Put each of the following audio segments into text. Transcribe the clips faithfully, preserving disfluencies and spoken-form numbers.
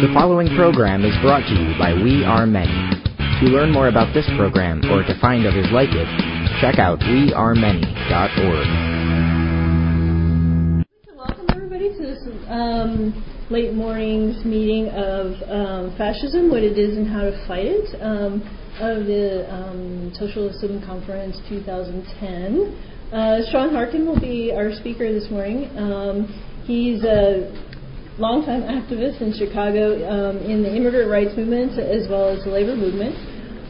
The following program is brought to you by We Are Many. To learn more about this program or to find others like it, check out we are many dot org. Welcome everybody to this um, late morning's meeting of um, fascism, what it is and how to fight it, um, of the um, Socialism Conference twenty ten. Uh, Shaun Harkin will be our speaker this morning. Um, he's a longtime activist in Chicago um, in the immigrant rights movement as well as the labor movement.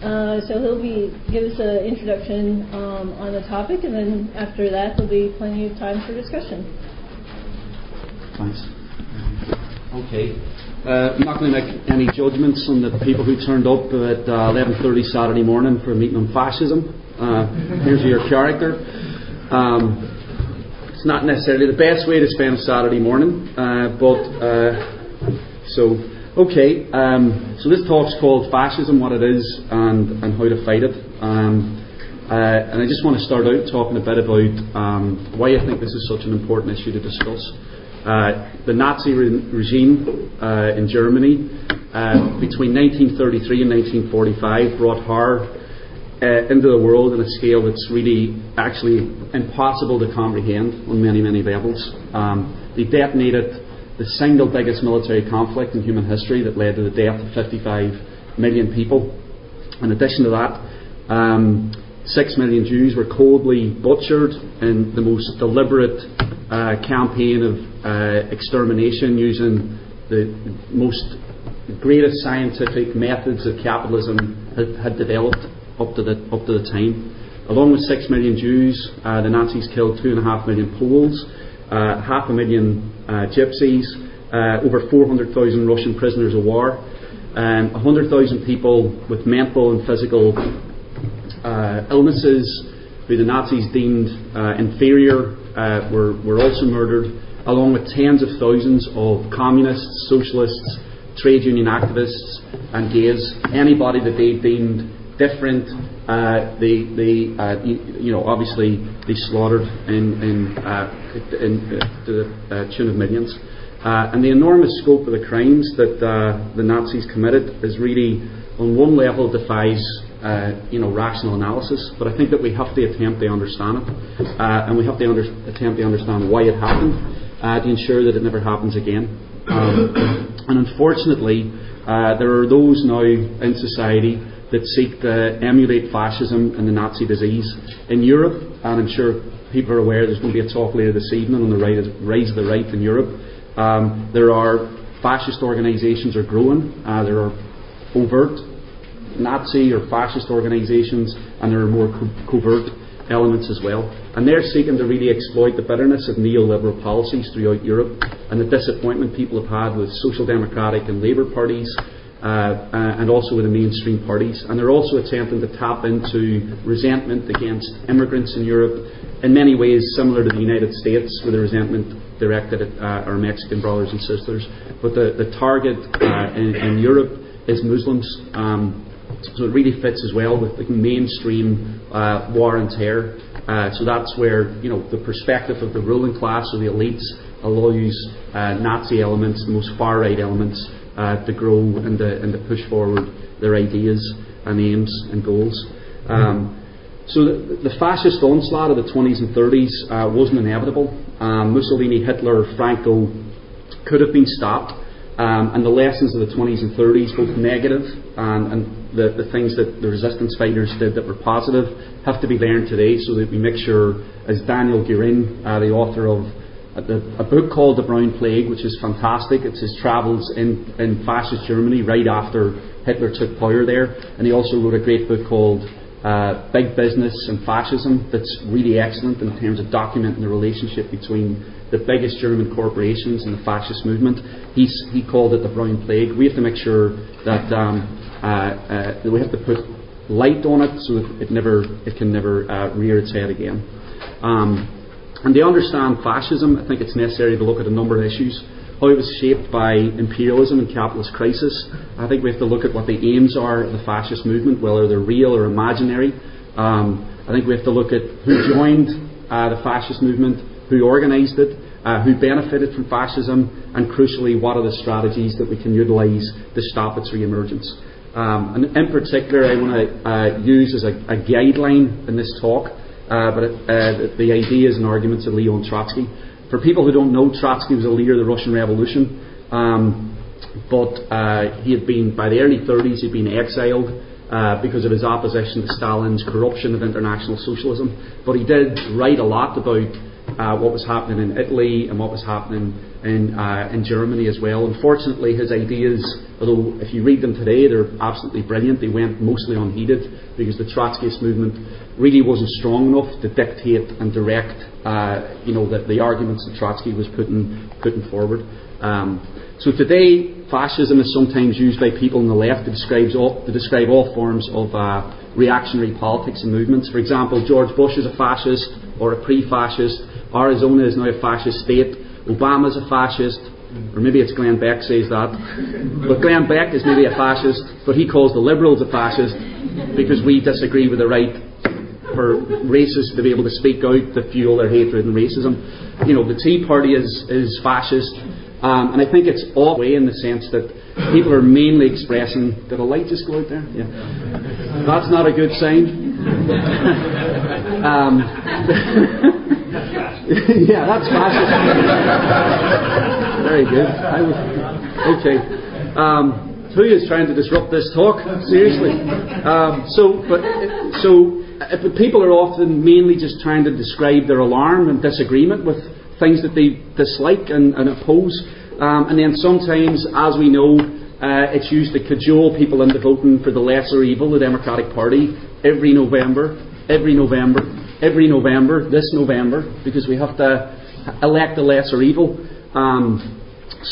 Uh, so he'll be give us an introduction um, on the topic, and then after that there'll be plenty of time for discussion. Thanks. Okay. Uh, I'm not going to make any judgments on the people who turned up at uh, eleven thirty Saturday morning for a meeting on fascism. Uh, here's your character. Um, it's not necessarily the best way to spend a Saturday morning, uh, but uh, so okay. Um, so this talk's called "Fascism: What It Is and and How to Fight It." Um, uh, and I just want to start out talking a bit about um, why I think this is such an important issue to discuss. Uh, the Nazi re- regime uh, in Germany uh, between nineteen thirty-three and nineteen forty-five brought horror Uh, into the world on a scale that's really actually impossible to comprehend on many, many levels. Um, they detonated the single biggest military conflict in human history that led to the death of fifty-five million people. In addition to that, um, six million Jews were coldly butchered in the most deliberate uh, campaign of uh, extermination using the most greatest scientific methods that capitalism had, had developed up to the up to the time. Along with six million Jews, uh, the Nazis killed two and a half million Poles, uh, half a million uh, Gypsies, uh, over four hundred thousand Russian prisoners of war, um, one hundred thousand people with mental and physical uh, illnesses who the Nazis deemed uh, inferior uh, were, were also murdered, along with tens of thousands of communists, socialists, trade union activists and gays, anybody that they deemed different, uh, they, they, uh, you, you know, obviously they slaughtered in, in, uh, in uh, to the uh, tune of millions, uh, and the enormous scope of the crimes that uh, the Nazis committed is really, on one level, defies uh, you know rational analysis. But I think that we have to attempt to understand it, uh, and we have to under- attempt to understand why it happened uh, to ensure that it never happens again. Um, and unfortunately, uh, there are those now in society that seek to emulate fascism and the Nazi disease. In Europe, and I'm sure people are aware there's going to be a talk later this evening on the rise of the right in Europe, um, there are fascist organisations are growing, uh, there are overt Nazi or fascist organisations, and there are more co- covert elements as well. And they're seeking to really exploit the bitterness of neoliberal policies throughout Europe and the disappointment people have had with social democratic and Labour parties, Uh, and also with the mainstream parties, and they're also attempting to tap into resentment against immigrants in Europe, in many ways similar to the United States, with the resentment directed at uh, our Mexican brothers and sisters. But the, the target uh, in, in Europe is Muslims, um, so it really fits as well with the mainstream uh, war and terror. Uh, so that's where you know the perspective of the ruling class or the elites allow you uh, Nazi elements, the most far right elements, Uh, to grow and to, and to push forward their ideas and aims and goals. Um, so the, the fascist onslaught of the twenties and thirties uh, wasn't inevitable. Um, Mussolini, Hitler, Franco could have been stopped, um, and the lessons of the twenties and thirties, both negative and, and the, the things that the resistance fighters did that were positive, have to be learned today so that we make sure, as Daniel Guerin, uh, the author of a book called The Brown Plague, which is fantastic. It's his travels in, in fascist Germany right after Hitler took power there. And he also wrote a great book called uh, Big Business and Fascism that's really excellent in terms of documenting the relationship between the biggest German corporations and the fascist movement. He's, he called it The Brown Plague. We have to make sure that, um, uh, uh, that we have to put light on it so that it, never, it can never uh, rear its head again. Um, And to understand fascism, I think it's necessary to look at a number of issues. How it was shaped by imperialism and capitalist crisis. I think we have to look at what the aims are of the fascist movement, whether they're real or imaginary. Um, I think we have to look at who joined uh, the fascist movement, who organised it, uh, who benefited from fascism, and crucially, what are the strategies that we can utilise to stop its re-emergence. Um, and in particular, I want to uh, use as a, a guideline in this talk uh, but it, uh, the ideas and arguments of Leon Trotsky. For people who don't know, Trotsky was a leader of the Russian Revolution, um, but uh, he had been, by the early thirties, he'd been exiled uh, because of his opposition to Stalin's corruption of international socialism. But he did write a lot about uh, what was happening in Italy and what was happening in, uh, in Germany as well. Unfortunately, his ideas, although if you read them today, they're absolutely brilliant, they went mostly unheeded because the Trotskyist movement really wasn't strong enough to dictate and direct uh, you know, the, the arguments that Trotsky was putting, putting forward. Um, so today, fascism is sometimes used by people on the left to, describes all, to describe all forms of uh, reactionary politics and movements. For example, George Bush is a fascist or a pre-fascist. Arizona is now a fascist state. Obama's a fascist. Or maybe it's Glenn Beck says that. But Glenn Beck is maybe a fascist, but he calls the Liberals a fascist because we disagree with the right for racists to be able to speak out to fuel their hatred and racism. You know, the Tea Party is, is fascist. Um, and I think it's all way in the sense that people are mainly expressing. Did a light just go out there? Yeah. That's not a good sign. um, yeah, that's fascist. Very good. I was, okay. Um, who is trying to disrupt this talk? Seriously. Um, so, but so, but people are often mainly just trying to describe their alarm and disagreement with things that they dislike and, and oppose, um, and then sometimes, as we know, uh, it's used to cajole people into voting for the lesser evil, the Democratic Party, every November, every November, every November, this November, because we have to elect the lesser evil. Um,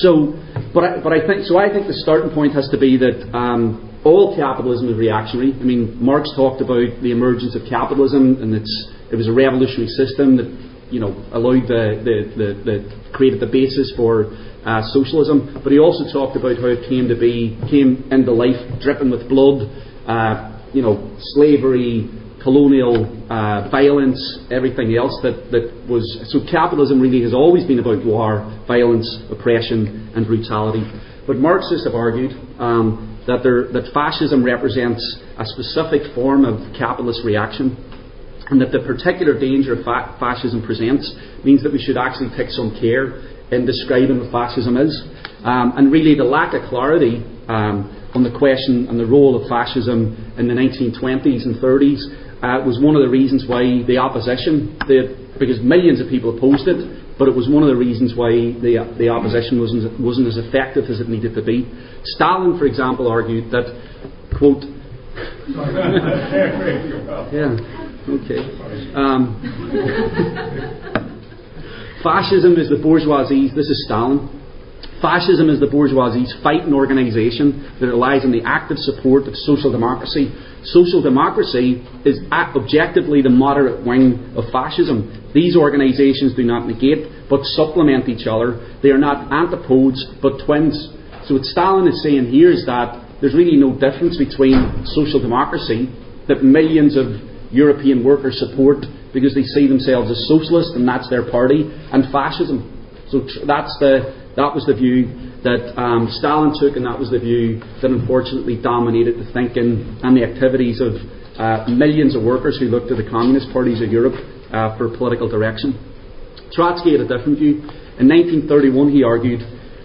so, but I, but I think so. I think the starting point has to be that um, all capitalism is reactionary. I mean, Marx talked about the emergence of capitalism, and it's it was a revolutionary system that, you know, allowed the, the, the, the created the basis for uh, socialism, but he also talked about how it came to be, came into life dripping with blood, uh, you know, slavery, colonial uh, violence, everything else that, that was. So capitalism really has always been about war, violence, oppression, and brutality. But Marxists have argued um, that there, that fascism represents a specific form of capitalist reaction, and that the particular danger of fa- fascism presents means that we should actually take some care in describing what fascism is. Um, and really the lack of clarity um, on the question and the role of fascism in the nineteen twenties and thirties uh, was one of the reasons why the opposition, the, because millions of people opposed it, but it was one of the reasons why the, the opposition wasn't, wasn't as effective as it needed to be. Stalin, for example, argued that, quote, yeah. Okay. Um, fascism is the bourgeoisie's, this is Stalin, fascism is the bourgeoisie's fight and organisation that relies on the active support of social democracy. Social democracy is objectively the moderate wing of fascism. These organisations do not negate but supplement each other. They are not antipodes but twins. So what Stalin is saying here is that there's really no difference between social democracy that millions of European workers support because they see themselves as socialists and that's their party, and fascism. So tr- that's the that was the view that um, Stalin took, and that was the view that unfortunately dominated the thinking and the activities of uh, millions of workers who looked to the communist parties of Europe uh, for political direction. Trotsky had a different view. In nineteen thirty-one he argued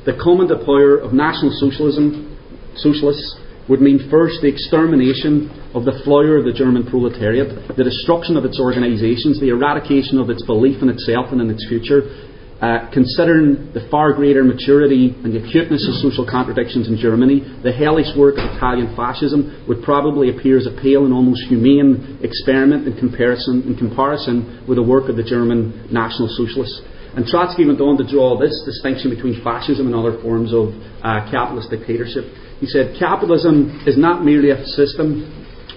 the common power of National Socialism, socialists, would mean first the extermination of the flower of the German proletariat, the destruction of its organisations, the eradication of its belief in itself and in its future, uh, considering the far greater maturity and the acuteness of social contradictions in Germany, the hellish work of Italian fascism would probably appear as a pale and almost humane experiment in comparison, in comparison with the work of the German National Socialists. And Trotsky went on to draw this distinction between fascism and other forms of uh, capitalist dictatorship. He said, capitalism is not merely a system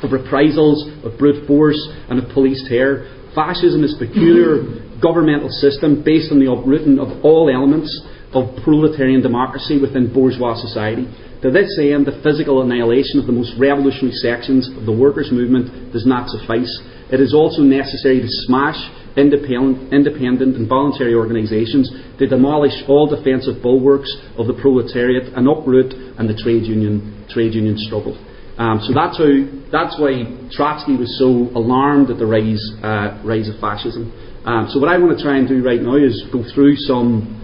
of reprisals, of brute force, and of police terror. Fascism is a peculiar governmental system based on the uprooting of all elements of proletarian democracy within bourgeois society. To this end, the physical annihilation of the most revolutionary sections of the workers' movement does not suffice. It is also necessary to smash independent, independent and voluntary organisations to demolish all defensive bulwarks of the proletariat and uproot and the trade union trade union struggle. Um, so that's how, that's why Trotsky was so alarmed at the rise uh, rise of fascism. Um, so what I want to try and do right now is go through some,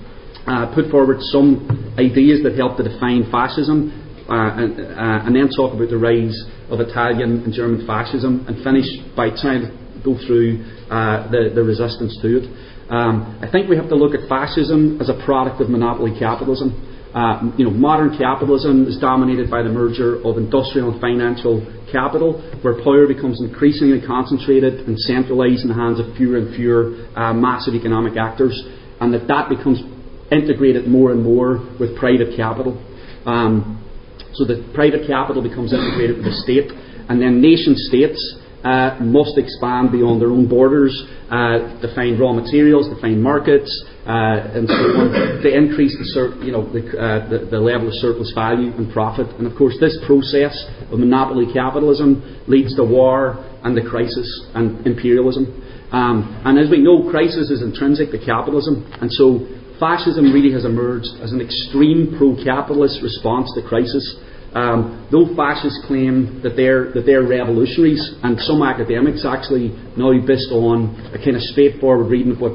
uh, put forward some ideas that help to define fascism, uh, and, uh, and then talk about the rise of Italian and German fascism, and finish by trying to go through uh, the, the resistance to it. Um, I think we have to look at fascism as a product of monopoly capitalism. Uh, you know, modern capitalism is dominated by the merger of industrial and financial capital, where power becomes increasingly concentrated and centralised in the hands of fewer and fewer uh, massive economic actors, and that that becomes integrated more and more with private capital. Um, so that private capital becomes integrated with the state, and then nation states uh, must expand beyond their own borders, uh, to find raw materials, to find markets, Uh, and so on, to increase the, sur- you know, the, uh, the, the level of surplus value and profit. And of course this process of monopoly capitalism leads to war and the crisis and imperialism. Um, and as we know, crisis is intrinsic to capitalism, and so fascism really has emerged as an extreme pro-capitalist response to crisis. Um, though fascists claim that they're, that they're revolutionaries, and some academics actually now based on a kind of straightforward reading of what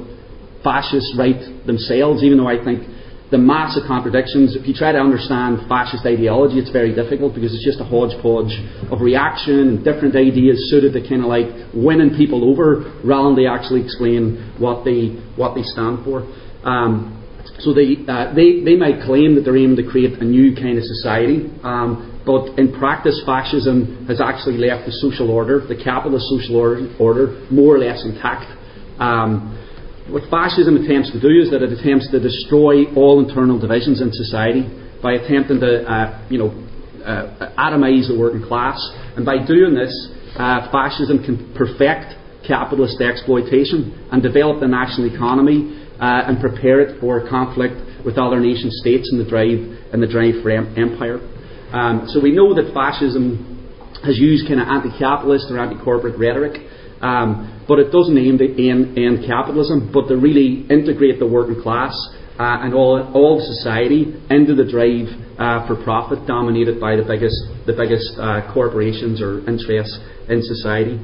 fascists write themselves, even though I think the massive contradictions, if you try to understand fascist ideology, it's very difficult because it's just a hodgepodge of reaction and different ideas suited to kind of like winning people over rather than they actually explain what they what they stand for. Um, so they, uh, they they might claim that they're aiming to create a new kind of society, um, but in practice fascism has actually left the social order, the capitalist social order, order more or less intact. Um, What fascism attempts to do is that it attempts to destroy all internal divisions in society by attempting to, uh, you know, uh, atomize the working class, and by doing this, uh, fascism can perfect capitalist exploitation and develop the national economy uh, and prepare it for conflict with other nation states in the drive in the drive for em- empire. Um, so we know that fascism has used kind of anti-capitalist or anti-corporate rhetoric. Um, but it doesn't aim to end, end capitalism, but to really integrate the working class uh, and all all society into the drive uh, for profit dominated by the biggest the biggest uh, corporations or interests in society.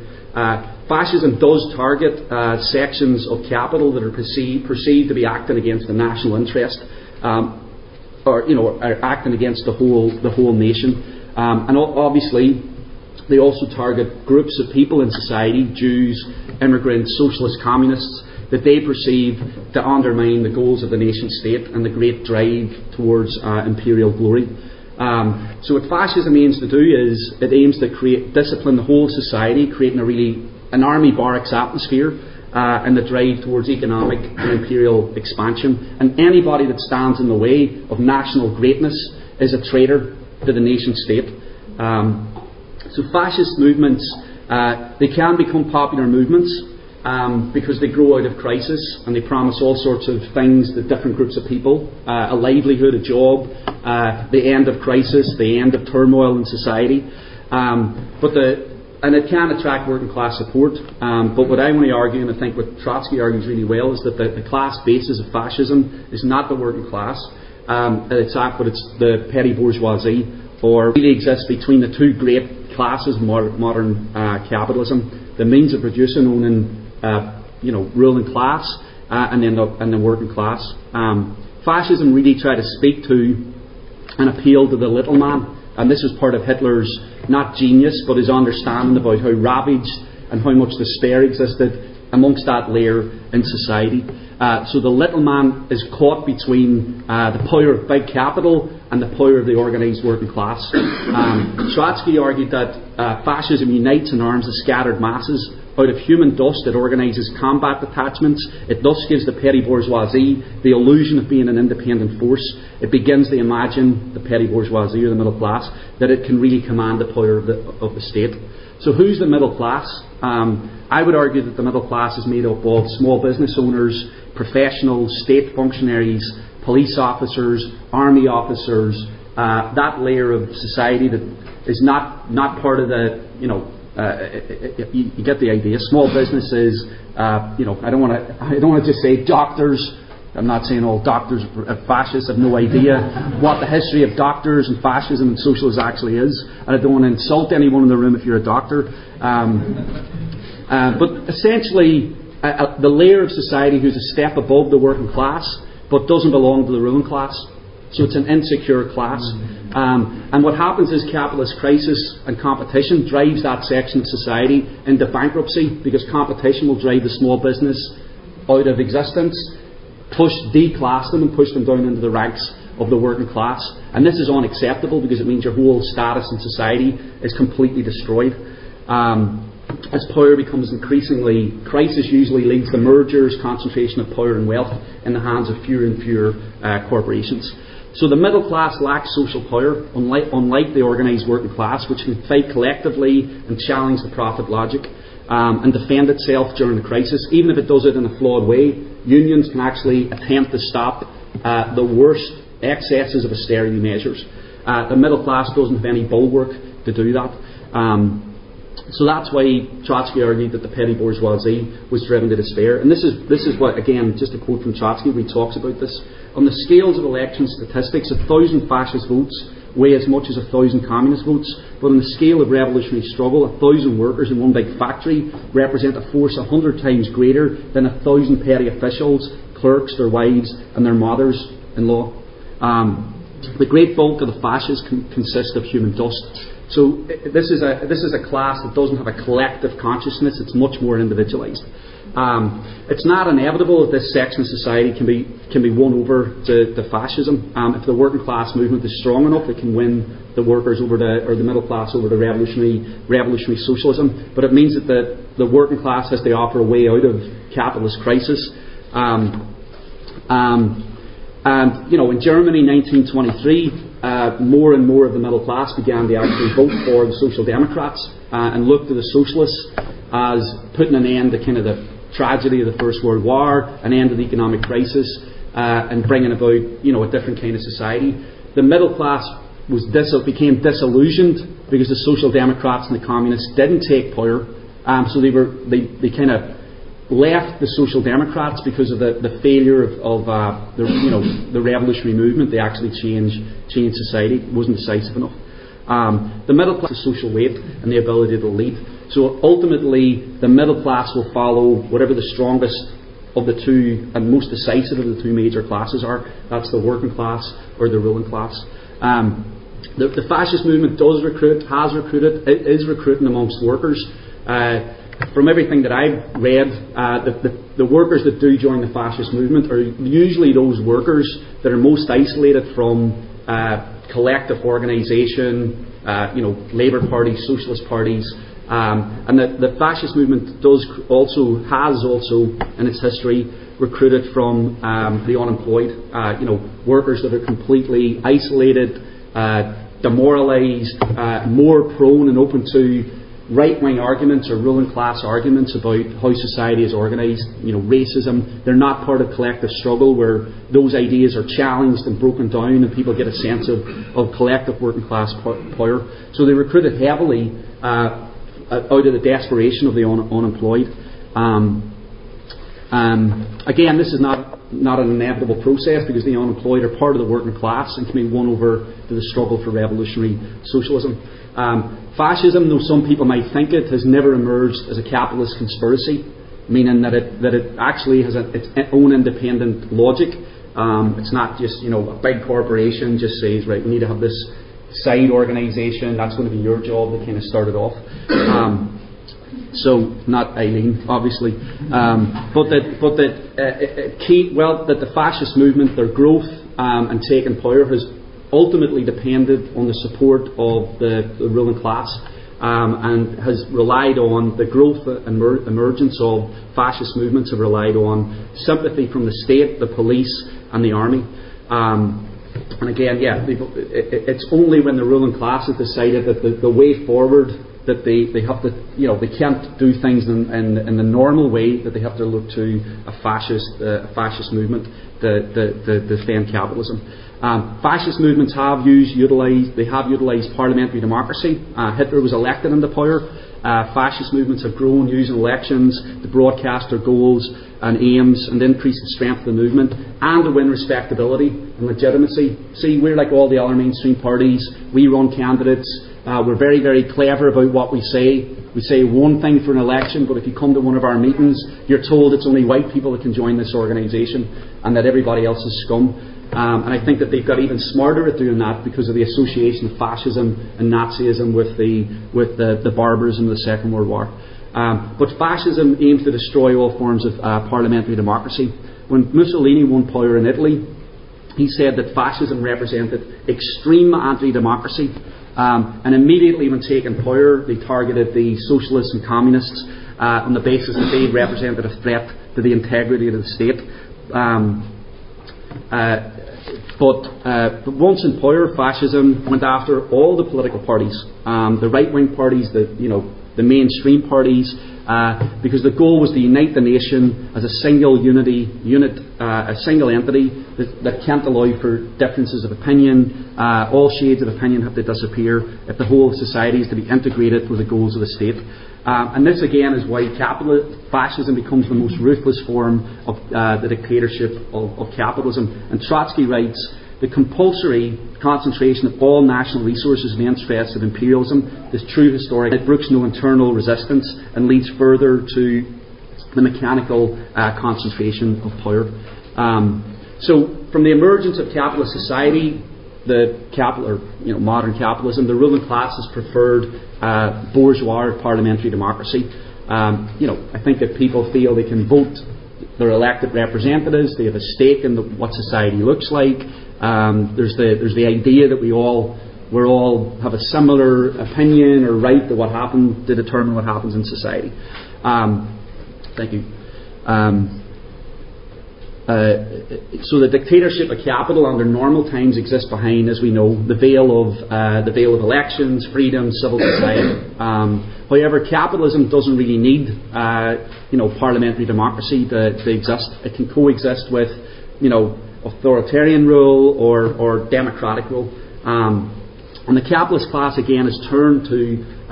Uh, fascism does target uh, sections of capital that are perceived perceived to be acting against the national interest, um, or you know, are acting against the whole the whole nation, um, and obviously. They also target groups of people in society, Jews, immigrants, socialist communists, that they perceive to undermine the goals of the nation state and the great drive towards uh, imperial glory. Um, so what fascism aims to do is, it aims to create discipline the whole society, creating a really an army barracks atmosphere uh, and the drive towards economic and imperial expansion. And anybody that stands in the way of national greatness is a traitor to the nation state. Um, So fascist movements, uh, they can become popular movements um, because they grow out of crisis and they promise all sorts of things to different groups of people, uh, a livelihood, a job, uh, the end of crisis, the end of turmoil in society. Um, but the and it can attract working class support, um, but what I want to argue, and I think what Trotsky argues really well, is that the, the class basis of fascism is not the working class, um, it's not, but it's the petty bourgeoisie, or really exists between the two great classes modern, modern uh, capitalism, the means of producing, owning, uh, you know, ruling class, uh, and then the, and the working class. Um, fascism really tried to speak to and appeal to the little man, and this was part of Hitler's not genius, but his understanding about how ravaged and how much despair existed amongst that layer in society. Uh, so the little man is caught between uh, the power of big capital and the power of the organised working class. Um, Trotsky argued that uh, fascism unites and arms the scattered masses. Out of human dust it organises combat detachments. It thus gives the petty bourgeoisie the illusion of being an independent force. It begins to imagine, the petty bourgeoisie or the middle class, that it can really command the power of the, of the state. So who's the middle class? Um, I would argue that the middle class is made up of small business owners, professionals, state functionaries, police officers, army officers, uh, that layer of society that is not, not part of the, you know, Uh, you, you get the idea. Small businesses, uh, you know, I don't want to. I don't want to just say doctors. I'm not saying all doctors are fascists. I have no idea what the history of doctors and fascism and socialism actually is, and I don't want to insult anyone in the room if you're a doctor. Um, uh, but essentially, uh, the layer of society who's a step above the working class, but doesn't belong to the ruling class. So it's an insecure class. Um, and what happens is capitalist crisis and competition drives that section of society into bankruptcy, because competition will drive the small business out of existence, push, declass them and push them down into the ranks of the working class. And this is unacceptable, because it means your whole status in society is completely destroyed. Um, as power becomes increasingly, crisis usually leads to mergers, concentration of power and wealth in the hands of fewer and fewer uh, corporations. So the middle class lacks social power, unlike, unlike the organised working class, which can fight collectively and challenge the profit logic um, and defend itself during the crisis, even if it does it in a flawed way. Unions can actually attempt to stop uh, the worst excesses of austerity measures. Uh, the middle class doesn't have any bulwark to do that. Um, So that's why Trotsky argued that the petty bourgeoisie was driven to despair. And this is, this is what, again, just a quote from Trotsky where he talks about this. On the scales of election statistics, a thousand fascist votes weigh as much as a thousand communist votes. But on the scale of revolutionary struggle, a thousand workers in one big factory represent a force a hundred times greater than a thousand petty officials, clerks, their wives, and their mothers-in-law. Um, the great bulk of the fascists con- consists of human dust. So this is a this is a class that doesn't have a collective consciousness. It's much more individualised. Um, it's not inevitable that this section of society can be can be won over to, to fascism. Um, if the working class movement is strong enough, it can win the workers over to, or the middle class over to revolutionary revolutionary socialism. But it means that the, the working class has to offer a way out of capitalist crisis. Um, um, and you know, in Germany, nineteen twenty-three. Uh, more and more of the middle class began to actually vote for the Social Democrats uh, and look to the socialists as putting an end to kind of the tragedy of the First World War, an end to the economic crisis, uh, and bringing about, you know, a different kind of society. The middle class was dis- became disillusioned because the Social Democrats and the Communists didn't take power, um, so they were they, they kind of left the Social Democrats because of the, the failure of, of uh, the, you know, the revolutionary movement. They actually changed, changed society. It wasn't decisive enough. Um, the middle class has social weight and the ability to lead. So ultimately, the middle class will follow whatever the strongest of the two and most decisive of the two major classes are. That's the working class or the ruling class. Um, the, the fascist movement does recruit, has recruited, is recruiting amongst workers. Uh, From everything that I've read, uh, the, the, the workers that do join the fascist movement are usually those workers that are most isolated from uh, collective organisation, uh, you know, Labour parties, socialist parties, um, and the, the fascist movement does also has also in its history recruited from um, the unemployed, uh, you know, workers that are completely isolated, uh, demoralised, uh, more prone and open to right-wing arguments or ruling-class arguments about how society is organised, you know, racism. They're not part of collective struggle where those ideas are challenged and broken down and people get a sense of, of collective working-class power. So they recruited heavily uh, out of the desperation of the un- unemployed. Um, um, again, this is not, not an inevitable process because the unemployed are part of the working class and can be won over to the struggle for revolutionary socialism. Um, fascism, though some people might think it, has never emerged as a capitalist conspiracy, meaning that it that it actually has a, its own independent logic. Um, it's not just, you know, a big corporation just says, right, we need to have this side organisation, that's going to be your job, they kind of started off. Um, so, not Eileen, obviously. Um, but that, but that, uh, it, it key, well, that the fascist movement, their growth um, and taking power has ultimately depended on the support of the, the ruling class um, and has relied on the growth and emer- emergence of fascist movements, have relied on sympathy from the state, the police and the army. Um, and again, yeah, it, it's only when the ruling class has decided that the, the way forward, that they, they have to, you know, they can't do things in, in, in the normal way, that they have to look to a fascist, uh, fascist movement to, to, to defend capitalism. Um, fascist movements have used, utilised, they have utilised parliamentary democracy. Uh, Hitler was elected into power. Uh, fascist movements have grown using elections to broadcast their goals and aims and increase the strength of the movement and to win respectability and legitimacy. See, we're like all the other mainstream parties. We run candidates. Uh, we're very, very clever about what we say. We say one thing for an election, but if you come to one of our meetings, you're told it's only white people that can join this organisation and that everybody else is scum. Um, and I think that they've got even smarter at doing that because of the association of fascism and Nazism with the with the, the barbarism of the Second World War. Um, but fascism aims to destroy all forms of uh, parliamentary democracy. When Mussolini won power in Italy, he said that fascism represented extreme anti-democracy. Um, and immediately when taking power, they targeted the socialists and communists uh, on the basis that they represented a threat to the integrity of the state. Um, uh, But, uh, but once in power, fascism went after all the political parties, um, the right-wing parties, the you know the mainstream parties, uh, because the goal was to unite the nation as a single unity unit, uh, a single entity that, that can't allow for differences of opinion. Uh, all shades of opinion have to disappear if the whole of society is to be integrated with the goals of the state. Um, and this again is why capital, fascism becomes the most ruthless form of uh, the dictatorship of, of capitalism. And Trotsky writes, the compulsory concentration of all national resources in the interests of imperialism is true historic. It brooks no internal resistance and leads further to the mechanical uh, concentration of power. Um, so from the emergence of capitalist society, the capital, or, you know, modern capitalism, the ruling classes preferred uh, bourgeois parliamentary democracy. Um, you know, I think that people feel they can vote their elected representatives. They have a stake in the, what society looks like. Um, there's the there's the idea that we all we all have a similar opinion or right to what happened to determine what happens in society. Um, thank you. Um, Uh, so the dictatorship of capital under normal times exists behind, as we know, the veil of uh, the veil of elections, freedom, civil society. Um, however, capitalism doesn't really need, uh, you know, parliamentary democracy to, to exist. It can coexist with, you know, authoritarian rule or, or democratic rule. Um, and the capitalist class again is turned to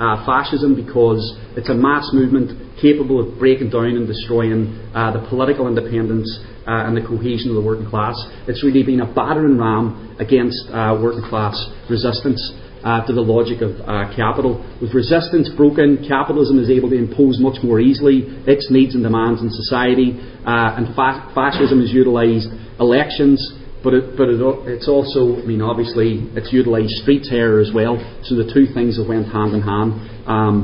uh, fascism because it's a mass movement capable of breaking down and destroying uh, the political independence uh, and the cohesion of the working class. It's really been a battering ram against uh, working class resistance uh, to the logic of uh, capital. With resistance broken, capitalism is able to impose much more easily its needs and demands in society, uh, and fa- fascism has utilised elections, but, it, but it, it's also, I mean, obviously, it's utilised street terror as well, so the two things have went hand in hand. Um,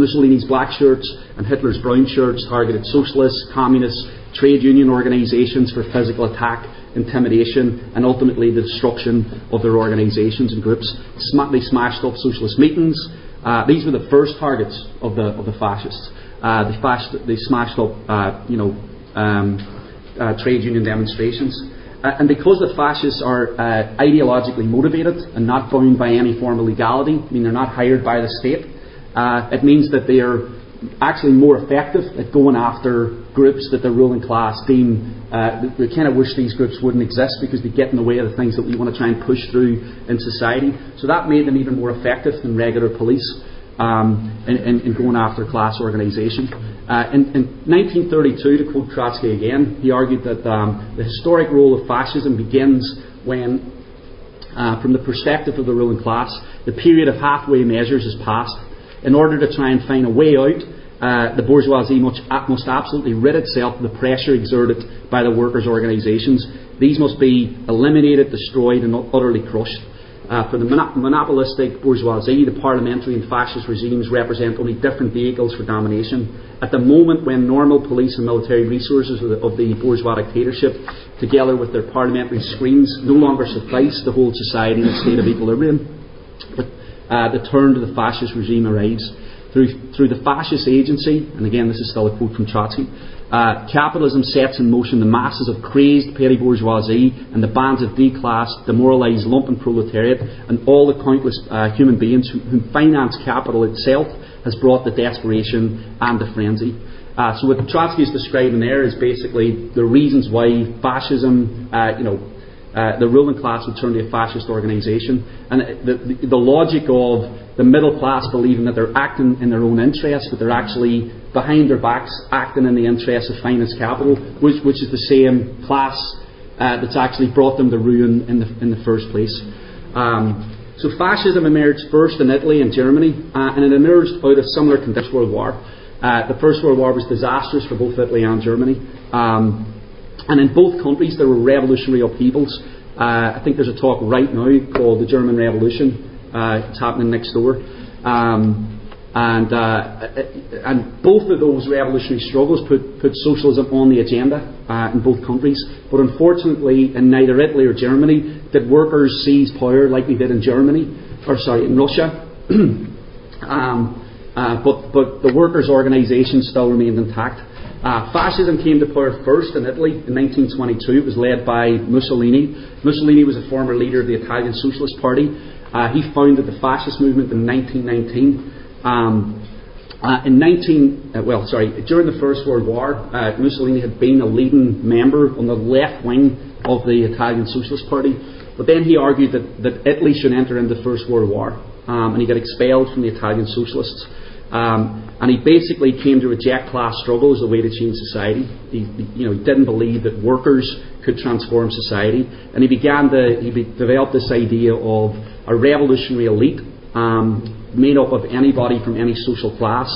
Mussolini's black shirts and Hitler's brown shirts targeted socialists, communists, trade union organisations for physical attack, intimidation, and ultimately the destruction of their organisations and groups. Sm- they smashed up socialist meetings. Uh, these were the first targets of the of the fascists. Uh, they, fast- they smashed up, uh, you know, um, uh, trade union demonstrations. Uh, and because the fascists are uh, ideologically motivated and not bound by any form of legality, I mean they're not hired by the state. Uh, it means that they are actually more effective at going after groups that the ruling class deem, uh, they kind of wish these groups wouldn't exist because they get in the way of the things that we want to try and push through in society. So that made them even more effective than regular police um, in, in, in going after class organisation. Uh, in, in nineteen thirty-two, to quote Trotsky again, he argued that um, the historic role of fascism begins when, uh, from the perspective of the ruling class, the period of halfway measures is past. In order to try and find a way out, uh, the bourgeoisie must, must absolutely rid itself of the pressure exerted by the workers' organisations. These must be eliminated, destroyed and utterly crushed. Uh, for the monop- monopolistic bourgeoisie, the parliamentary and fascist regimes represent only different vehicles for domination. At the moment when normal police and military resources of the, of the bourgeois dictatorship, together with their parliamentary screens, no longer suffice to hold society in a state of equilibrium, but Uh, the turn to the fascist regime arrives. Through through the fascist agency, and again this is still a quote from Trotsky, uh, capitalism sets in motion the masses of crazed petty bourgeoisie and the bands of declassed, demoralised lumpen proletariat and all the countless uh, human beings who, who finance capital itself has brought to desperation and to frenzy. Uh, so what Trotsky is describing there is basically the reasons why fascism, uh, you know, Uh, the ruling class would turn to a fascist organisation. And the, the, the logic of the middle class believing that they're acting in their own interests, that they're actually behind their backs acting in the interests of finance capital, which, which is the same class uh, that's actually brought them to ruin in the, in the first place. Um, so fascism emerged first in Italy and Germany, uh, and it emerged out of similar conditions. World War. Uh, the First World War was disastrous for both Italy and Germany. Um, And in both countries there were revolutionary upheavals. Uh, I think there's a talk right now called The German Revolution. Uh, it's happening next door. Um, and, uh, and both of those revolutionary struggles put, put socialism on the agenda uh, in both countries. But unfortunately, in neither Italy or Germany did workers seize power like they did in Germany, or sorry, in Russia. um, uh, but, but the workers' organisation still remained intact. Uh, fascism came to power first in Italy in nineteen twenty-two. It was led by Mussolini. Mussolini was a former leader of the Italian Socialist Party. Uh, he founded the fascist movement in nineteen nineteen. Um, uh, in 19, uh, well, sorry, during the First World War, uh, Mussolini had been a leading member on the left wing of the Italian Socialist Party. But then he argued that, that Italy should enter into the First World War, um, and he got expelled from the Italian Socialists. Um, and he basically came to reject class struggle as a way to change society. He, you know, he didn't believe that workers could transform society, and he began to he be, developed this idea of a revolutionary elite um, made up of anybody from any social class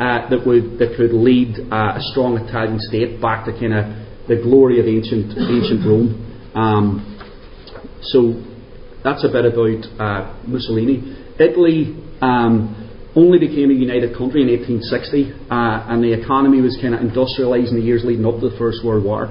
uh, that would that could lead uh, a strong Italian state back to kind of the glory of ancient ancient Rome. Um, so that's a bit about uh, Mussolini. Italy. Um, only became a united country in eighteen sixty, uh, and the economy was kind of industrialised in the years leading up to the First World War,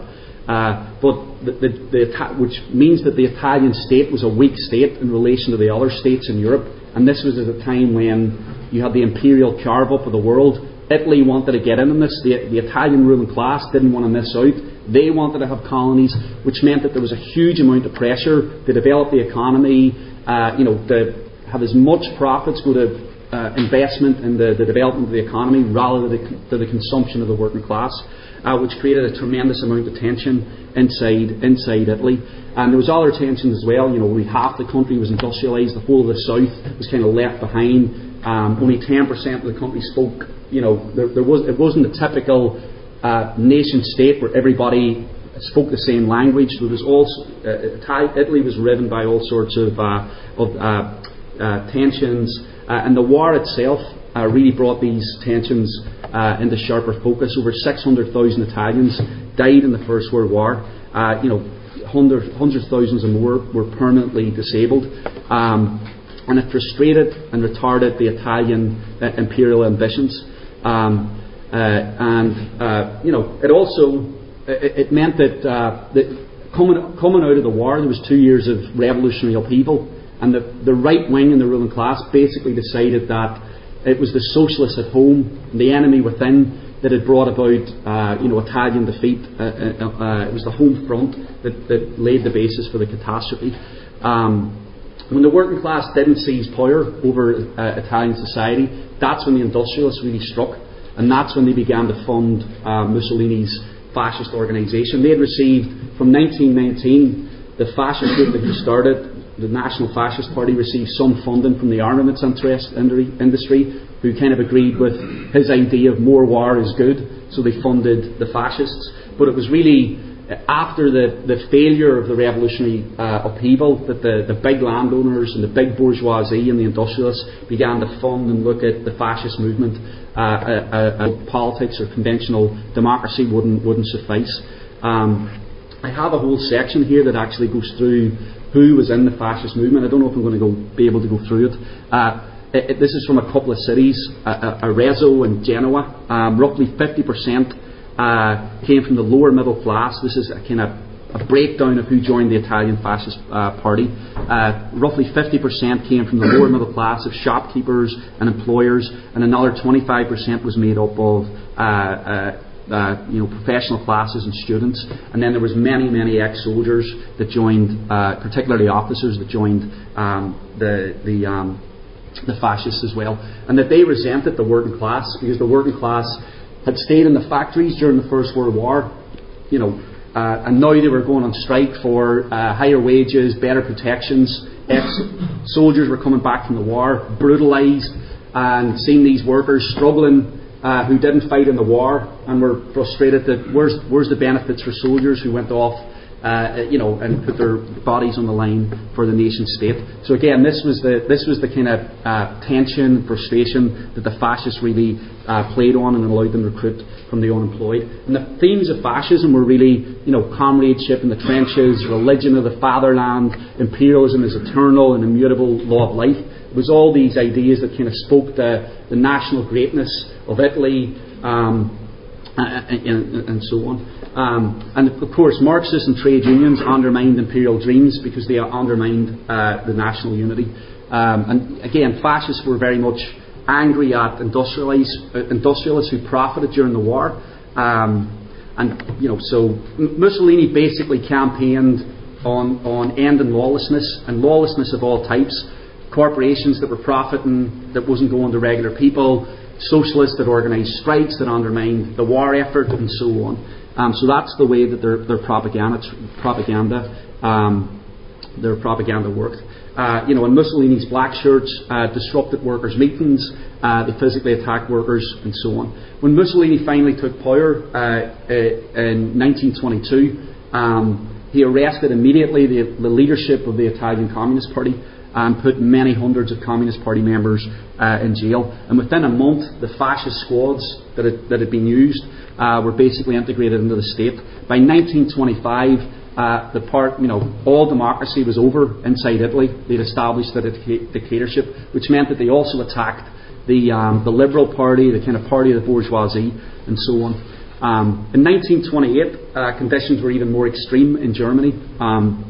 uh, but the, the, the Ita- which means that the Italian state was a weak state in relation to the other states in Europe, and this was at a time when you had the imperial carve-up of the world. Italy wanted to get in on this. The, the Italian ruling class didn't want to miss out. They wanted to have colonies, which meant that there was a huge amount of pressure to develop the economy, uh, you know, to have as much profits go to Uh, investment in the, the development of the economy rather than the, the consumption of the working class, uh, which created a tremendous amount of tension inside inside Italy. And there was other tensions as well. You know, only half the country was industrialised. The whole of the south was kind of left behind. Um, only ten percent of the country spoke. You know, there, there was it wasn't a typical uh, nation state where everybody spoke the same language. There was also uh, Italy was riven by all sorts of uh, of uh, uh, tensions. Uh, and the war itself uh, really brought these tensions uh, into sharper focus. Over six hundred thousand Italians died in the First World War. Uh, you know, hundreds, hundreds of thousands and more were permanently disabled. Um, and it frustrated and retarded the Italian uh, imperial ambitions. Um, uh, and, uh, you know, it also it, it meant that, uh, that coming, coming out of the war, there was two years of revolutionary upheaval. And the, the right wing and the ruling class basically decided that it was the socialists at home, the enemy within, that had brought about uh, you know, Italian defeat. Uh, uh, uh, it was the home front that, that laid the basis for the catastrophe. Um, when the working class didn't seize power over uh, Italian society, that's when the industrialists really struck. And that's when they began to fund uh, Mussolini's fascist organisation. They had received, from nineteen nineteen, the fascist group that he started, the National Fascist Party, received some funding from the armaments interest industry, who kind of agreed with his idea of more war is good, so they funded the fascists. But it was really after the, the failure of the revolutionary uh, upheaval that the, the big landowners and the big bourgeoisie and the industrialists began to fund and look at the fascist movement. Uh, uh, uh, politics or conventional democracy wouldn't, wouldn't suffice. Um, I have a whole section here that actually goes through who was in the fascist movement. I don't know if I'm going to go, be able to go through it. Uh, it, it. This is from a couple of cities, uh, Arezzo and Genoa. Um, roughly fifty percent uh, came from the lower middle class. This is a kind of a breakdown of who joined the Italian fascist uh, party. Uh, roughly fifty percent came from the lower middle class of shopkeepers and employers, and another twenty-five percent was made up of uh, uh, Uh, you know, professional classes and students, and then there was many, many ex-soldiers that joined, uh, particularly officers that joined um, the the, um, the fascists as well, and that they resented the working class because the working class had stayed in the factories during the First World War. You know, Uh, and now they were going on strike for uh, higher wages, better protections. Ex-soldiers were coming back from the war, brutalised, and seeing these workers struggling uh, who didn't fight in the war, and were frustrated that where's, where's the benefits for soldiers who went off uh, you know, and put their bodies on the line for the nation state. So again, this was the, this was the kind of uh, tension, frustration that the fascists really uh, played on and allowed them to recruit from the unemployed. And the themes of fascism were really, you know, comradeship in the trenches, religion of the fatherland, imperialism as eternal and immutable law of life. It was all these ideas that kind of spoke to the national greatness of Italy, um, and, and, and so on. Um, and of course, Marxists and trade unions undermined imperial dreams because they undermined uh, the national unity. Um, and again, fascists were very much angry at industrialists, uh, industrialists who profited during the war, um, and you know, so Mussolini basically campaigned on on ending lawlessness and lawlessness of all types, corporations that were profiting that wasn't going to regular people, socialists that organised strikes that undermined the war effort, and so on. Um, so that's the way that their their propaganda propaganda um, their propaganda worked. Uh, you know, and Mussolini's black shirts uh, disrupted workers' meetings, uh, they physically attacked workers, and so on. When Mussolini finally took power uh, in nineteen twenty-two, um, he arrested immediately the, the leadership of the Italian Communist Party and put many hundreds of Communist Party members uh, in jail. And within a month, the fascist squads that had, that had been used uh, were basically integrated into the state. By nineteen twenty-five, Uh, the part, you know, all democracy was over inside Italy. They'd established a dictatorship, which meant that they also attacked the um, the Liberal Party, the kind of party of the bourgeoisie, and so on. Um, in nineteen twenty-eight, uh, conditions were even more extreme in Germany. Um,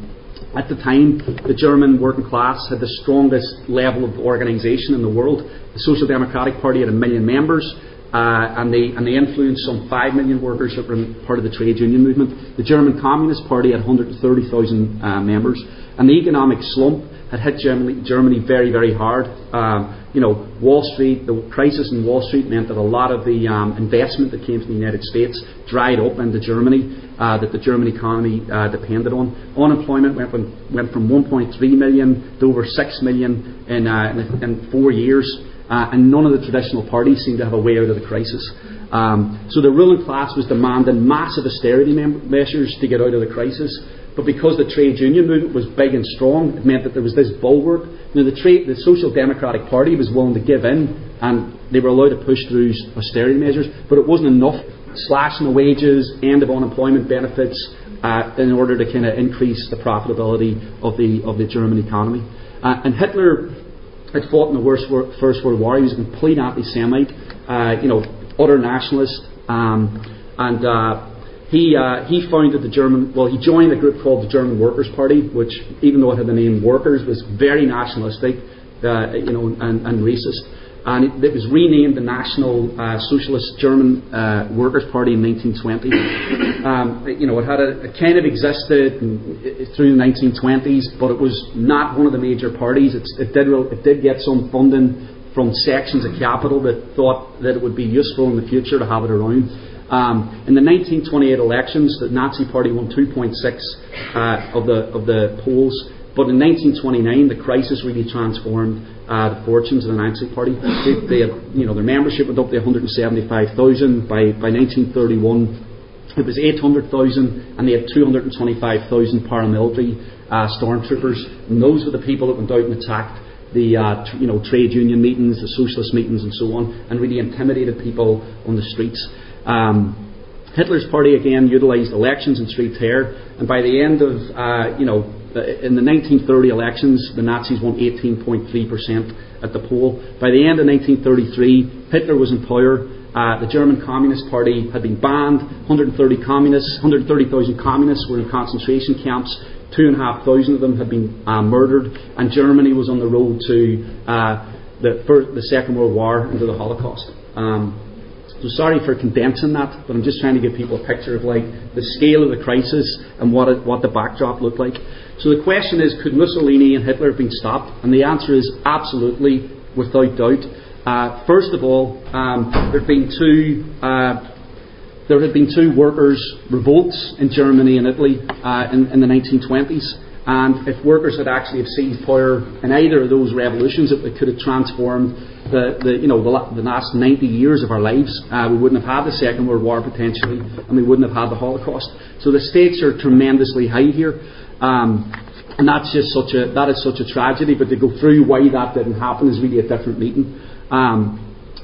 at the time, the German working class had the strongest level of organisation in the world. The Social Democratic Party had a million members. Uh, and, they, and they influenced some five million workers that were part of the trade union movement. The German Communist Party had one hundred thirty thousand uh, members. And the economic slump had hit Germany, Germany very, very hard. Um, you know, Wall Street, the crisis in Wall Street meant that a lot of the um, investment that came from the United States dried up into Germany, uh, that the German economy uh, depended on. Unemployment went from, went from one point three million to over six million in, uh, in, in four years. Uh, and none of the traditional parties seemed to have a way out of the crisis. Um, so the ruling class was demanding massive austerity mem- measures to get out of the crisis. But because the trade union movement was big and strong, it meant that there was this bulwark. You know, the, trade, the Social Democratic Party was willing to give in, and they were allowed to push through austerity measures, but it wasn't enough. Slashing the wages, end of unemployment benefits, uh, in order to kind of increase the profitability of the, of the German economy. Uh, and Hitler had fought in the worst wor- First World War. He was a complete anti-Semite, uh, you know, utter nationalist, um, and uh, he uh, he founded the German. Well, he joined a group called the German Workers' Party, which, even though it had the name Workers, was very nationalistic, uh, you know, and, and racist. And it, it was renamed the National uh, Socialist German uh, Workers' Party in nineteen twenty. Um, you know, it had a, it kind of existed through the nineteen twenties, but it was not one of the major parties. It's, it did it did get some funding from sections of capital that thought that it would be useful in the future to have it around. Um, in the nineteen twenty-eight elections, the Nazi Party won two point six uh, of the of the polls. But in nineteen twenty-nine, the crisis really transformed uh, the fortunes of the Nazi Party. They, they had, you know, their membership went up to one hundred seventy-five thousand. By, by nineteen thirty-one, it was eight hundred thousand, and they had two hundred twenty-five thousand paramilitary uh, stormtroopers. And those were the people that went out and attacked the uh, tr- you know, trade union meetings, the socialist meetings, and so on, and really intimidated people on the streets. Um, Hitler's party again utilised elections and street terror, and by the end of uh, you know. In the nineteen thirty elections, the Nazis won eighteen point three percent at the poll. By the end of nineteen thirty-three, Hitler was in power. Uh, the German Communist Party had been banned. one hundred thirty communists, one hundred thirty thousand communists were in concentration camps. two thousand five hundred of them had been uh, murdered. And Germany was on the road to uh, the, first, the Second World War and to the Holocaust. Um, So sorry for condensing that, but I'm just trying to give people a picture of like the scale of the crisis and what it, what the backdrop looked like. So the question is, could Mussolini and Hitler have been stopped? And the answer is absolutely, without doubt. Uh, first of all, um, there have been two uh, There had been two workers' revolts in Germany and Italy uh, in, in the nineteen twenties. And if workers had actually seized power in either of those revolutions, it, it could have transformed the, the you know the, the last ninety years of our lives. Uh, we wouldn't have had the Second World War potentially, and we wouldn't have had the Holocaust. So the stakes are tremendously high here, um, and that's just such a that is such a tragedy. But to go through why that didn't happen is really a different meeting. Um,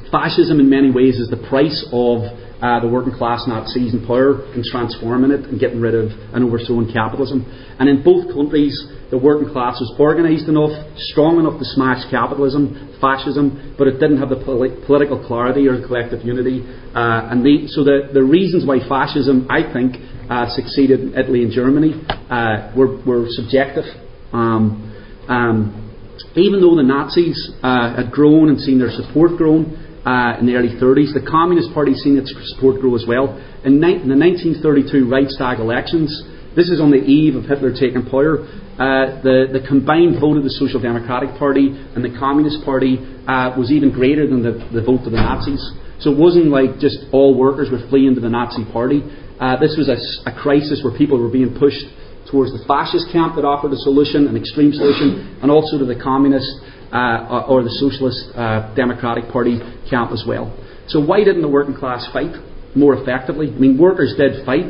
fascism, in many ways, is the price of Uh, the working class not seizing power and transforming it and getting rid of and overthrowing capitalism. And in both countries, the working class was organised enough, strong enough to smash capitalism, fascism, but it didn't have the poli- political clarity or the collective unity. Uh, and the, so the, the reasons why fascism, I think, uh, succeeded in Italy and Germany uh, were, were subjective. Um, um, even though the Nazis uh, had grown and seen their support grown, Uh, in the early thirties. The Communist Party seen its support grow as well. In, ni- in the nineteen thirty-two Reichstag elections, this is on the eve of Hitler taking power, uh, the, the combined vote of the Social Democratic Party and the Communist Party uh, was even greater than the, the vote of the Nazis. So it wasn't like just all workers were fleeing to the Nazi Party. Uh, this was a, a crisis where people were being pushed towards the fascist camp that offered a solution, an extreme solution, and also to the Communist Uh, or the Socialist uh, Democratic Party camp as well. So why didn't the working class fight more effectively? I mean, workers did fight.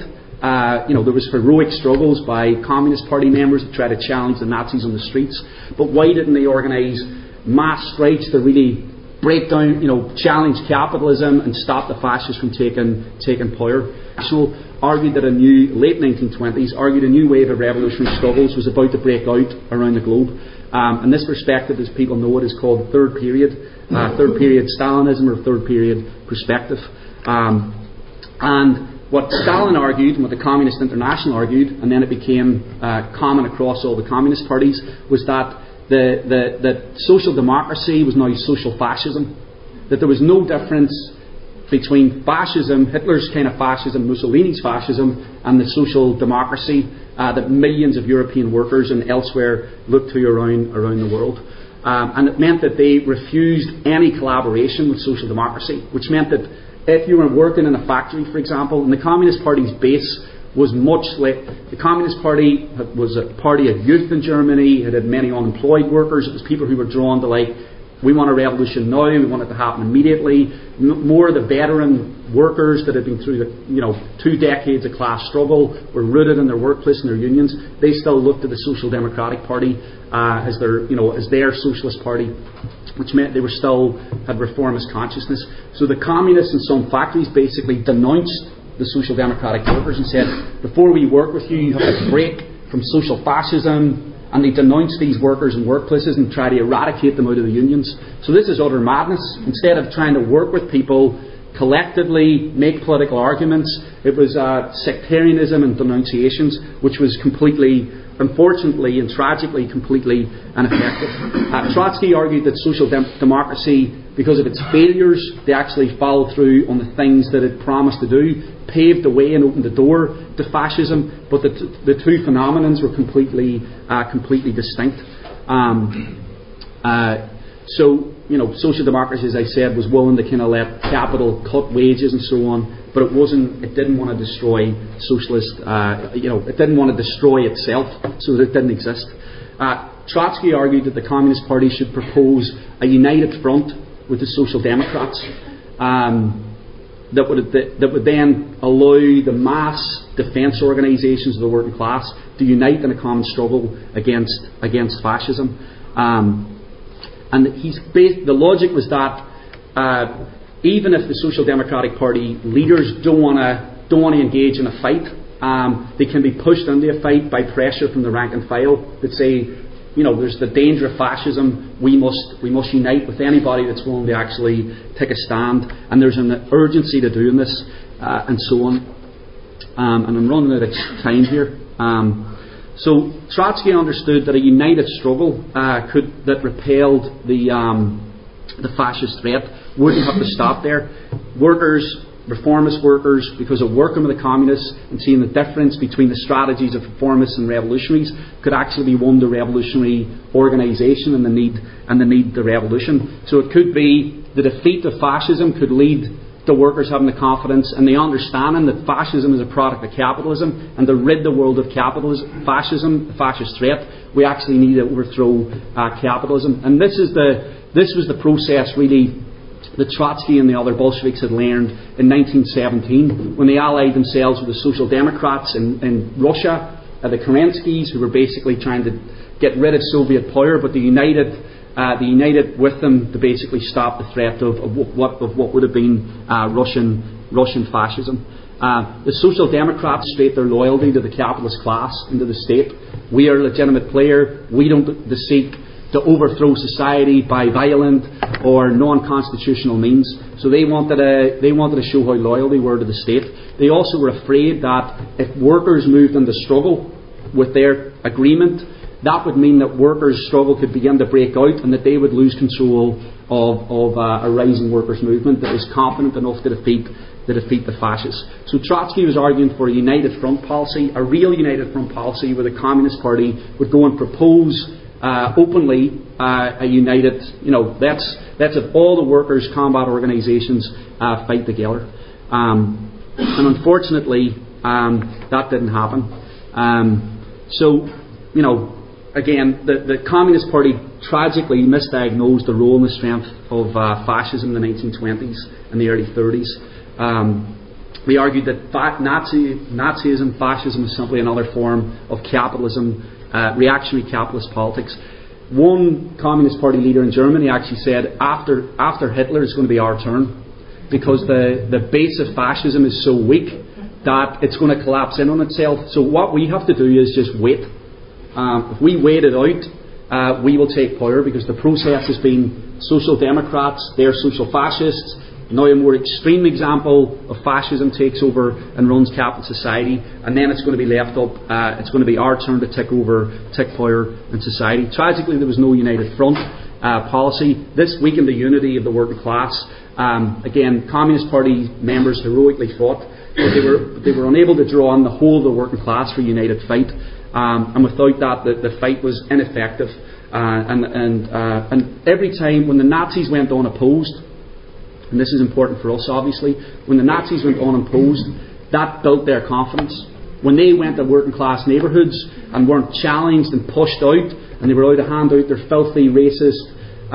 Uh, you know, there was heroic struggles by Communist Party members to try to challenge the Nazis on the streets. But why didn't they organise mass strikes to really break down, you know, challenge capitalism and stop the fascists from taking taking power? So argued that a new late nineteen twenties argued a new wave of revolutionary struggles was about to break out around the globe. Um, and this perspective, as people know it, is called third period, uh, third period Stalinism or third period perspective. Um, and what Stalin argued and what the Communist International argued, and then it became uh, common across all the communist parties, was that the, the, that social democracy was now social fascism, that there was no difference between fascism, Hitler's kind of fascism, Mussolini's fascism, and the social democracy uh, that millions of European workers and elsewhere looked to around around the world. Um, and it meant that they refused any collaboration with social democracy, which meant that if you were working in a factory, for example, and the Communist Party's base was much like, the Communist Party was a party of youth in Germany, it had many unemployed workers, it was people who were drawn to like, we want a revolution now, we want it to happen immediately. M- more of the veteran workers that had been through the, you know, two decades of class struggle were rooted in their workplace and their unions. They still looked to the Social Democratic Party uh, as their, you know, as their socialist party, which meant they were still had reformist consciousness. So the communists in some factories basically denounced the Social Democratic workers and said, before we work with you, you have to break from social fascism. And they denounced these workers and workplaces and try to eradicate them out of the unions. So this is utter madness. Instead of trying to work with people collectively, make political arguments, it was uh, sectarianism and denunciations, which was completely, unfortunately and tragically, completely ineffective. Uh, Trotsky argued that social dem- democracy, because of its failures, they actually followed through on the things that it promised to do, paved the way and opened the door to fascism, but the, t- the two phenomenons were completely uh, completely distinct. Um, uh, so, you know, social democracy, as I said, was willing to kind of let capital cut wages and so on, but it wasn't, it didn't want to destroy socialist, uh, you know, it didn't want to destroy itself, so that it didn't exist. Uh, Trotsky argued that the Communist Party should propose a united front with the Social Democrats, um, That would, that would then allow the mass defence organisations of the working class to unite in a common struggle against against fascism. Um, and he's based, the logic was that uh, even if the Social Democratic Party leaders don't want to don't want to engage in a fight, um, they can be pushed into a fight by pressure from the rank and file that say, you know, there's the danger of fascism. We must we must unite with anybody that's willing to actually take a stand. And there's an urgency to doing this, uh, and so on. Um, and I'm running out of time here. Um, so Trotsky understood that a united struggle uh, could that repelled the um, the fascist threat wouldn't have to stop there. Workers, reformist workers, because of working with the communists and seeing the difference between the strategies of reformists and revolutionaries, could actually be won the revolutionary organisation and the need and the need the revolution. So it could be the defeat of fascism could lead the workers having the confidence and the understanding that fascism is a product of capitalism, and to rid the world of capitalism, fascism, the fascist threat, we actually need to overthrow uh, capitalism. And this is the this was the process really that Trotsky and the other Bolsheviks had learned in nineteen seventeen when they allied themselves with the Social Democrats in, in Russia, uh, the Kerenskys, who were basically trying to get rid of Soviet power, but they united Uh, they united with them to basically stop the threat of, of, what, of what would have been uh, Russian, Russian fascism. Uh, the Social Democrats straight their loyalty to the capitalist class and to the state. We are a legitimate player. We don't de- seek to overthrow society by violent or non-constitutional means. So they wanted to, they wanted to show how loyal they were to the state. They also were afraid that if workers moved into struggle with their agreement, that would mean that workers' struggle could begin to break out and that they would lose control of, of uh, a rising workers' movement that was confident enough to defeat, to defeat the fascists. So Trotsky was arguing for a united front policy, a real united front policy where the Communist Party would go and propose uh, openly uh, a united, you know, let's let's have all the workers' combat organisations uh, fight together. Um, and unfortunately, um, that didn't happen. Um, so, you know, Again, the, the Communist Party tragically misdiagnosed the role and the strength of uh, fascism in the nineteen twenties and the early thirties. Um, they argued that fa- Nazi, Nazism, fascism is simply another form of capitalism, uh, reactionary capitalist politics. One Communist Party leader in Germany actually said, after, after Hitler, it's going to be our turn, because the, the base of fascism is so weak that it's going to collapse in on itself. So what we have to do is just wait. Um, if we wait it out, uh, we will take power, because the process has been social democrats, they're social fascists. Now a more extreme example of fascism takes over and runs capital society, and then it's going to be left up, uh, it's going to be our turn to take over, take power in society. Tragically, there was no united front uh, policy. This weakened the unity of the working class. Um, again, Communist Party members heroically fought, but they were, they were unable to draw on the whole of the working class for a united fight. Um, and without that, the, the fight was ineffective. Uh, and and, uh, and every time when the Nazis went unopposed, and this is important for us, obviously, when the Nazis went unopposed, that built their confidence. When they went to working-class neighbourhoods and weren't challenged and pushed out, and they were allowed to hand out their filthy, racist,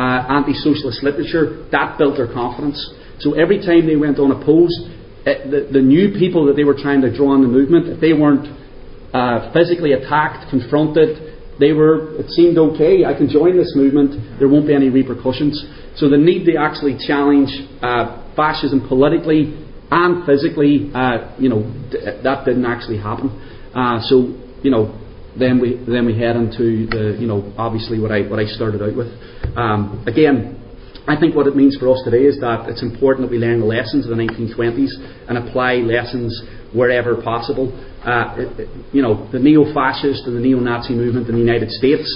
uh, anti-socialist literature, that built their confidence. So every time they went unopposed, it, the, the new people that they were trying to draw in the movement, if they weren't Uh, physically attacked, confronted, they were, it seemed, okay, I can join this movement, there won't be any repercussions. So the need to actually challenge uh, fascism politically and physically, uh, you know, d- that didn't actually happen. Uh, so, you know, then we then we head into the, you know, obviously what I what I started out with. Um, again, I think what it means for us today is that it's important that we learn the lessons of the nineteen twenties and apply lessons wherever possible. Uh, it, it, you know, the neo-fascist and the neo-Nazi movement in the United States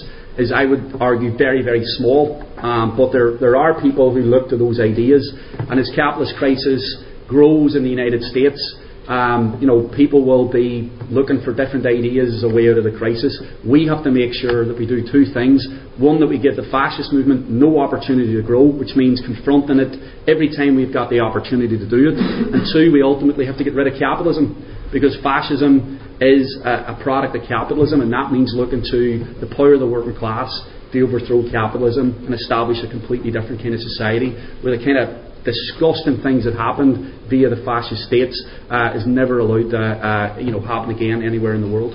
is, I would argue, very, very small. Um, but there, there are people who look to those ideas. And as capitalist crisis grows in the United States, um, you know, people will be looking for different ideas as a way out of the crisis. We have to make sure that we do two things. One, that we give the fascist movement no opportunity to grow, which means confronting it every time we've got the opportunity to do it. And two, we ultimately have to get rid of capitalism, because fascism is a, a product of capitalism, and that means looking to the power of the working class to overthrow capitalism and establish a completely different kind of society, where the kind of disgusting things that happened via the fascist states uh, is never allowed to uh, uh, you know, happen again anywhere in the world.